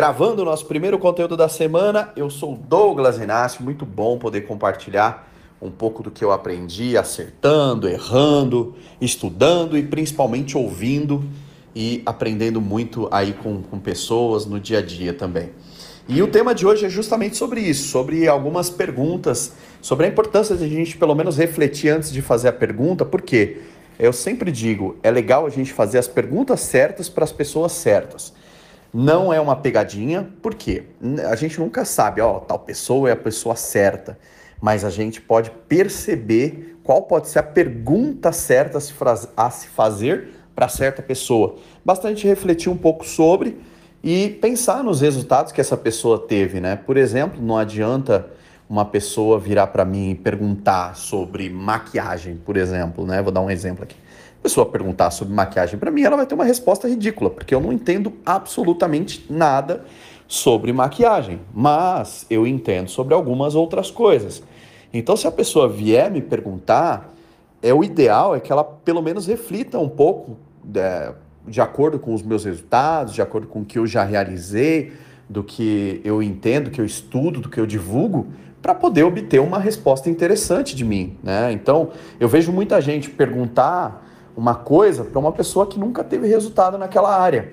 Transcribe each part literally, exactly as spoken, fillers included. gravando o nosso primeiro conteúdo da semana. Eu sou o Douglas Inácio, muito bom poder compartilhar um pouco do que eu aprendi acertando, errando, estudando e principalmente ouvindo e aprendendo muito aí com, com pessoas no dia a dia também. E o tema de hoje é justamente sobre isso, sobre algumas perguntas, sobre a importância de a gente pelo menos refletir antes de fazer a pergunta, porque eu sempre digo, é legal a gente fazer as perguntas certas para as pessoas certas. Não é uma pegadinha, porque a gente nunca sabe, ó, tal pessoa é a pessoa certa, mas a gente pode perceber qual pode ser a pergunta certa a se fazer para certa pessoa. Basta a gente refletir um pouco sobre e pensar nos resultados que essa pessoa teve, né? Por exemplo, não adianta uma pessoa virar para mim e perguntar sobre maquiagem, por exemplo, né? Vou dar um exemplo aqui. A pessoa perguntar sobre maquiagem para mim, ela vai ter uma resposta ridícula, porque eu não entendo absolutamente nada sobre maquiagem, mas eu entendo sobre algumas outras coisas. Então, se a pessoa vier me perguntar, é, o ideal é que ela pelo menos reflita um pouco é, de acordo com os meus resultados, de acordo com o que eu já realizei, do que eu entendo, do que eu estudo, do que eu divulgo, para poder obter uma resposta interessante de mim, né? Então, eu vejo muita gente perguntar uma coisa para uma pessoa que nunca teve resultado naquela área.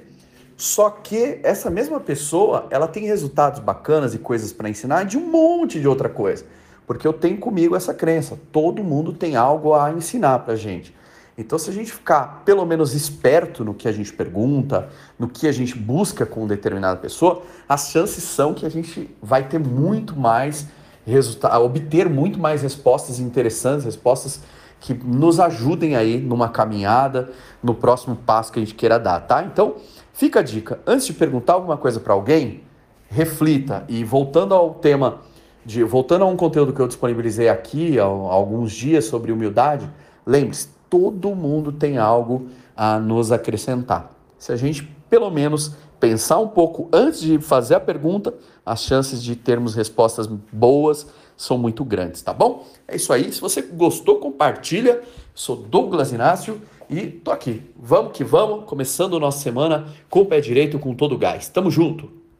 Só que essa mesma pessoa, ela tem resultados bacanas e coisas para ensinar de um monte de outra coisa. Porque eu tenho comigo essa crença, todo mundo tem algo a ensinar para a gente. Então, se a gente ficar pelo menos esperto no que a gente pergunta, no que a gente busca com determinada pessoa, as chances são que a gente vai ter muito mais resultado, obter muito mais respostas interessantes, respostas que nos ajudem aí numa caminhada, no próximo passo que a gente queira dar, tá? Então, fica a dica. Antes de perguntar alguma coisa para alguém, reflita. E voltando ao tema, de, voltando a um conteúdo que eu disponibilizei aqui há, há alguns dias sobre humildade, lembre-se, todo mundo tem algo a nos acrescentar. Se a gente, pelo menos, pensar um pouco antes de fazer a pergunta, as chances de termos respostas boas são muito grandes, tá bom? É isso aí. Se você gostou, compartilha. Sou Douglas Inácio e tô aqui. Vamos que vamos, começando a nossa semana com o pé direito, com todo o gás. Tamo junto!